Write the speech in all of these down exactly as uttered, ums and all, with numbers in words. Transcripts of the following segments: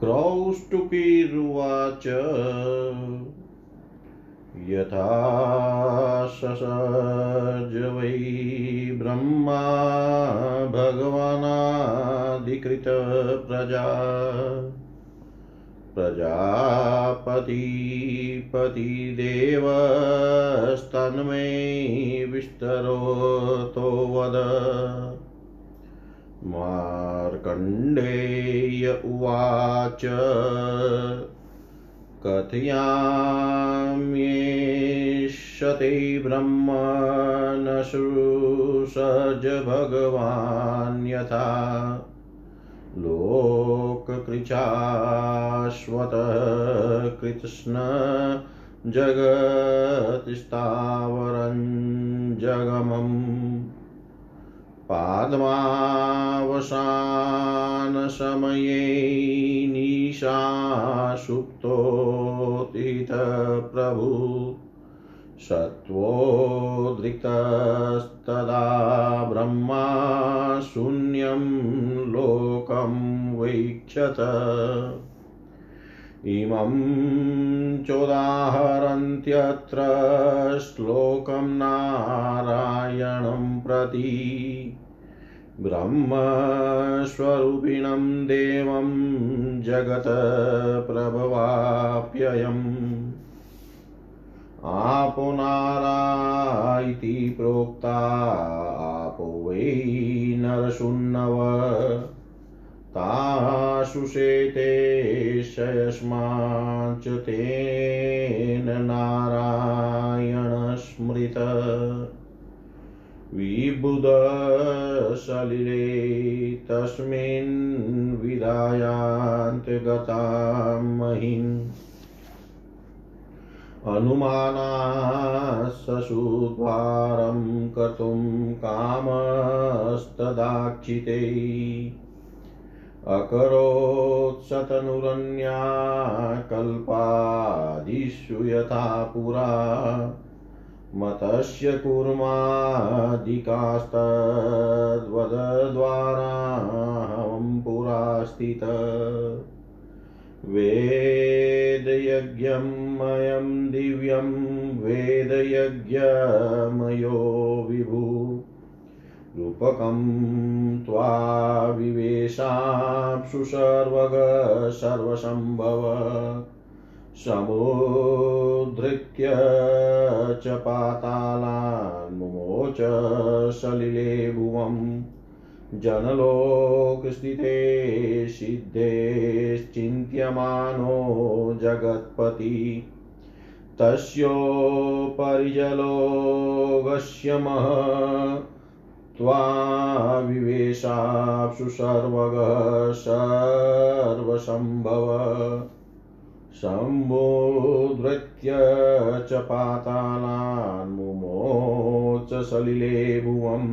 क्रौष्टुकीरुवाच यथा ससज वै ब्रह्मा भगवानादिकृत प्रजा प्रजापति पतिदेवस्तन्मे विस्तरोतो वद। मार्कण्डेय उवाच कथयाम्येषते ब्रह्मणसुसज भगवान् यथा लोककृच्छाश्वतः कृत्स्न जगत्स्थावरं जगमम् पद्मावसानसमये निशासुप्तोऽतितप्रभु सत्त्वोद्रिक्तस्तदा ब्रह्मा शून्यं लोकं वीक्षत। इमं चोदाहरन्त्यत्र श्लोकं नारायणं प्रति ब्रह्मस्वरूपिणं देवं जगत्प्रभवाप्ययम् आपो नारा इति प्रोक्ता आपो वै नरशून्नव ताशुषेते शयस्माच तेन नारायण स्मृत। विबुध सलिले तस्मिन् विदायान्त गतां महिं अनुमाना ससुद्वारं कर्तुं कामस्तदाक्षिते अकरोत्सतनुरन्या कल्पादिषु यथा पुरा मतस्य कुर्मादिकास्तद्वद्वाराहं पुरा स्थित। वेदयज्ञं मयं दिव्यं वेदयज्ञमयो विभु रूपकं त्वा विवेशाप्सु सर्वग सर्वसंभव समुद्धृत्य च पातालान् मुमोच सलिले भुवम् जनलोक स्थिते सिद्धेश्चिन्त्यमानो जगत्पति तस्योपरिजलोगस्य मह त्वा विवेशाप्सु सर्वग सर्वसंभव सम्बोधृत्य च पातालान् मुमोच सलिले भुवम्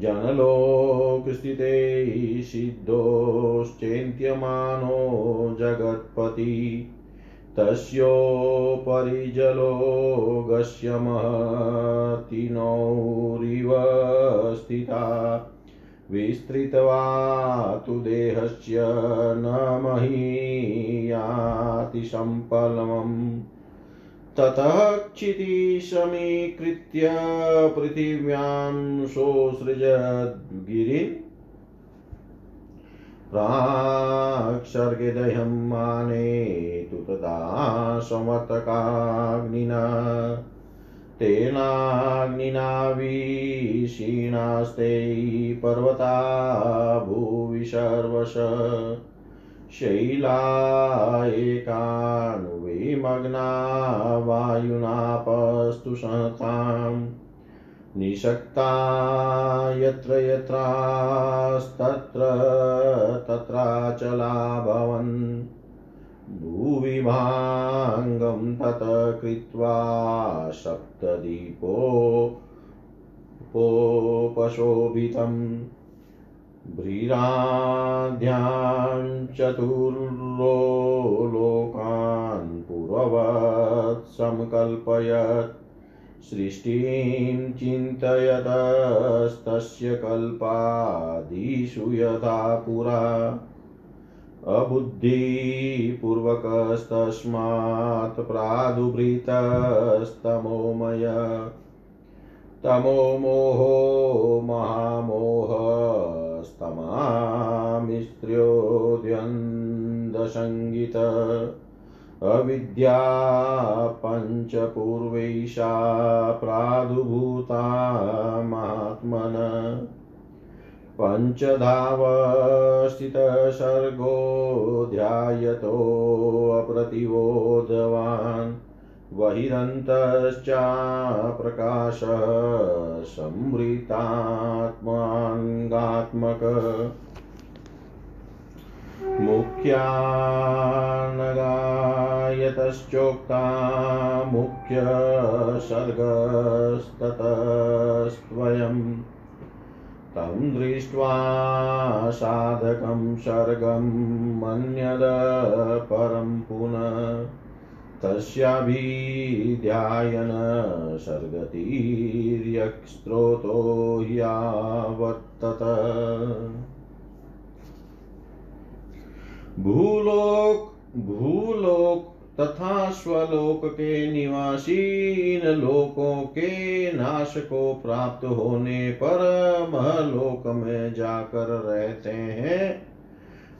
जनलोक स्थिते सिद्धोश्चेन्त्यमानो जगत्पति तस्योपरिजलोगस्य महतिनौरिव स्थिता विस्तृतवा तु देहस्य न महीयाति सम्पलमम्। ततः क्षिति समीकृत्य पृथिव्यां सोऽसृजद्गिरिं प्राक् सर्गेदह्यं आनेतु तदा समर्तकाग्निना तेनाग्निना विषीणास्ते पर्वता भुवि सर्वशः शैला एकानुविमग्ना वायुनापस्तु संस्थां निषक्ता यत्र यत्रास्तत्र तत्राचला भवन् भुवि भाङ्गं तत् कृत्वा सप्तदीपो उपशोभितम् भ्रीराध्यां चतुर्लो लोकान् पूर्ववत् समकल्पयत् सृष्टिं चिन्तयतस्तस्य कल्पादि बुद्धिषु यथा पुरा अबुद्धिपूर्वकस्तस्मात् प्रादुर्भृतस्तमोमय तमोमोहो महामोहस्तमामिस्त्र्योद्यन्दसंगित अविद्या पञ्चपूर्वैषा प्रादुर्भूता महात्मन पंचधावस्थितसर्गो ध्यायतो अप्रतिबोधवान् बहिरन्तश्चाप्रकाशः संवृत्तात्माङ्गात्मक मुख्यानगायतश्चोक्ता मुख्यसर्गस्ततस्त्वयम् तं दृष्ट्वा साधकं सर्गं मन्यद परं पुनः तस्याभिध्यायन सर्गतिर्यक्स्रोतो यावत्तत भूलोक भूलोक तथा स्वलोक के निवासी इन लोकों के नाश को प्राप्त होने पर महलोक में जाकर रहते हैं।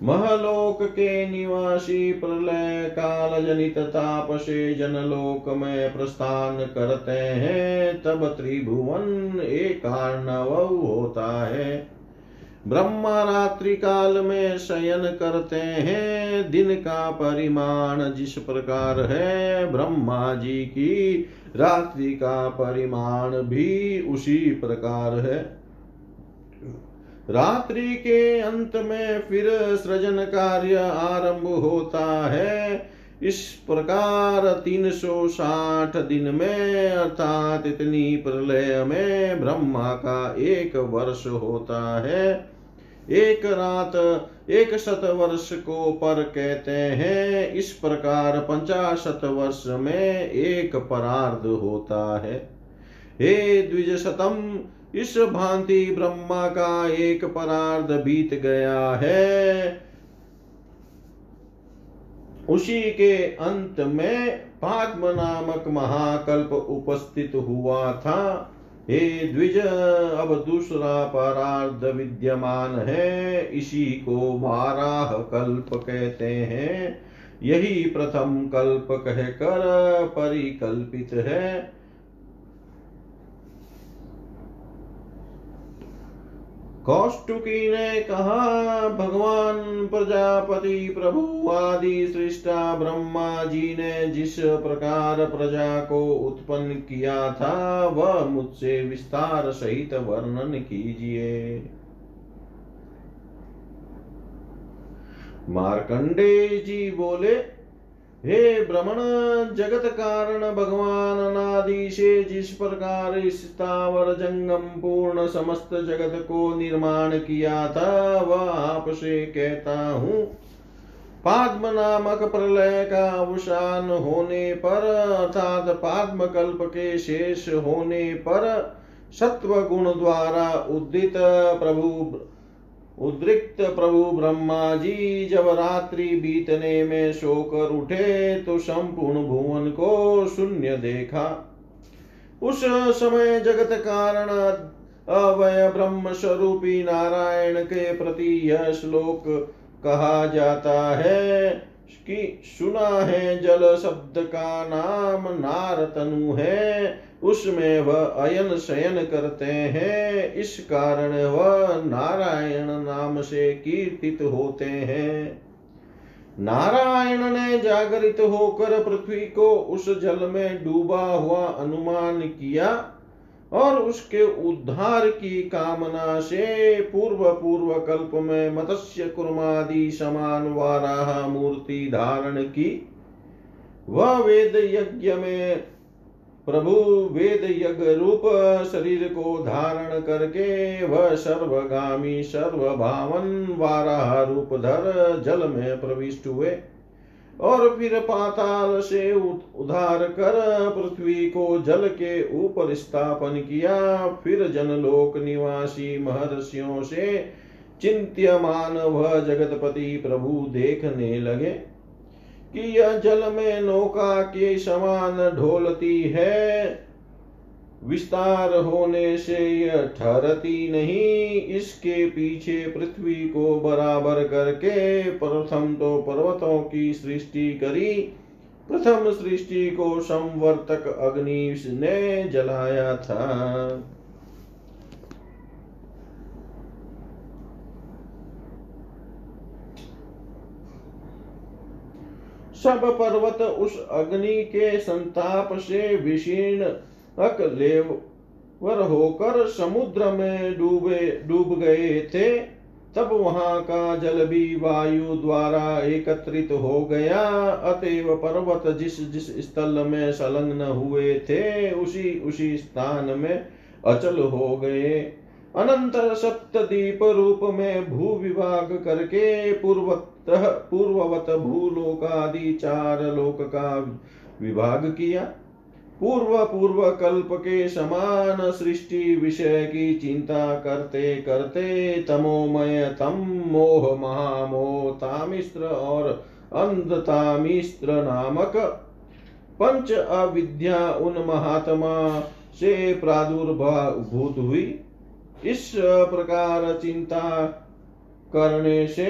महलोक के निवासी प्रलय काल जनित ताप से जनलोक में प्रस्थान करते हैं। तब त्रिभुवन एक आर्णव होता है। ब्रह्मा रात्रि काल में शयन करते हैं। दिन का परिमाण जिस प्रकार है, ब्रह्मा जी की रात्रि का परिमाण भी उसी प्रकार है। रात्रि के अंत में फिर सृजन कार्य आरंभ होता है। इस प्रकार तीन सौ साठ दिन में अर्थात इतनी प्रलय में ब्रह्मा का एक वर्ष होता है। एक रात एक शत वर्ष को पर कहते हैं। इस प्रकार पंचाशत वर्ष में एक परार्ध होता है। हे द्विजशतम, इस भांति ब्रह्मा का एक परार्ध बीत गया है। उसी के अंत में पाद्म नामक महाकल्प उपस्थित हुआ था। हे द्विज, अब दूसरा परार्ध विद्यमान है। इसी को बारह कल्प कहते हैं। यही प्रथम कल्प कहकर परिकल्पित है। कौष्टुकी ने कहा, भगवान प्रजापति प्रभु आदि सृष्टा ब्रह्मा जी ने जिस प्रकार प्रजा को उत्पन्न किया था वह मुझसे विस्तार सहित वर्णन कीजिए। मार्कंडेय जी बोले, हे ब्रह्मण, जगत कारण भगवान अनादि से जिस प्रकार इस स्थावर जंगम पूर्ण समस्त जगत को निर्माण किया था वह आपसे कहता हूँ। पाद्म नामक प्रलय का अवसान होने पर अर्थात पाद्म कल्प के शेष होने पर सत्व गुण द्वारा उद्दित प्रभु उद्रिक्त प्रभु ब्रह्मा जी जब रात्रि बीतने में सोकर उठे तो संपूर्ण भुवन को शून्य देखा। उस समय जगत कारण अवय ब्रह्म स्वरूपी नारायण के प्रति यह श्लोक कहा जाता है कि सुना है जल शब्द का नाम नार तनु है, उसमें वह अयन शयन करते हैं। इस कारण वह नारायण नाम से कीर्तित होते हैं। नारायण ने जागृत होकर पृथ्वी को उस जल में डूबा हुआ अनुमान किया और उसके उद्धार की कामना से पूर्व पूर्व कल्प में मत्स्य कुर्मादि समान वाराह मूर्ति धारण की। वह वेद यज्ञ में प्रभु वेद यज्ञ रूप शरीर को धारण करके वह सर्वगामी सर्वभावन वाराह रूप धर जल में प्रविष्ट हुए और फिर पाताल से उधार कर पृथ्वी को जल के ऊपर स्थापन किया। फिर जनलोक निवासी महर्षियों से चिंत्यमान वह जगतपति प्रभु देखने लगे कि यह जल में नौका के समान ढोलती है, विस्तार होने से यह ठहरती नहीं। इसके पीछे पृथ्वी को बराबर करके प्रथम तो पर्वतों की सृष्टि करी। प्रथम सृष्टि को संवर्तक अग्नि ने जलाया था। सब पर्वत उस अग्नि के संताप से विषीर्ण अकलेवर होकर समुद्र में डूबे डूब गए थे। तब वहां का जल भी वायु द्वारा एकत्रित हो गया। अतएव पर्वत जिस जिस स्थल में संलग्न हुए थे उसी उसी स्थान में अचल हो गए। अनंतर सप्तद्वीप रूप में भू विभाग करके पूर्वत पूर्ववत भूलोकादि चार लोक का विभाग किया। पूर्व पूर्व कल्प के समान सृष्टि विषय की चिंता करते करते तमोमय तम मोह महामोह तामिश्र और अंधतामिश्र नामक पंच अविद्या उन महात्मा से प्रादुर्भूत हुई। इस प्रकार चिंता करने से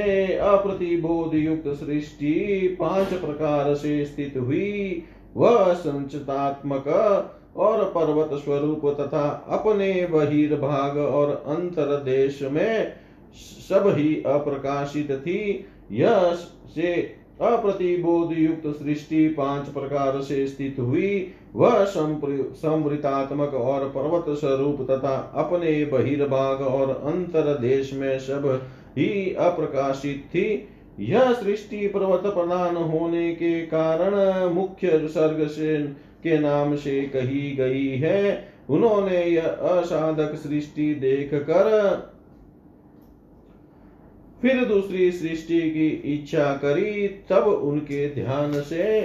अप्रतिबोध युक्त सृष्टि पांच प्रकार से स्थित हुई। वह संचितात्मक और पर्वत स्वरूप तथा अपने बहिर्भाग और अंतरदेश में सब ही अप्रकाशित थी। यह से अप्रतिबोध युक्त सृष्टि पांच प्रकार से स्थित हुई। वह समृतात्मक और पर्वत स्वरूप तथा अपने बहिर्भाग और अंतरदेश में सब ही अप्रकाशित थी। यह सृष्टि पर्वत प्रधान होने के कारण मुख्य सर्ग से के नाम से कही गई है। उन्होंने यह असाधक सृष्टि देख कर फिर दूसरी सृष्टि की इच्छा करी। तब उनके ध्यान से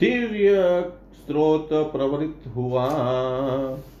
तीर्य स्रोत प्रवृत्त हुआ।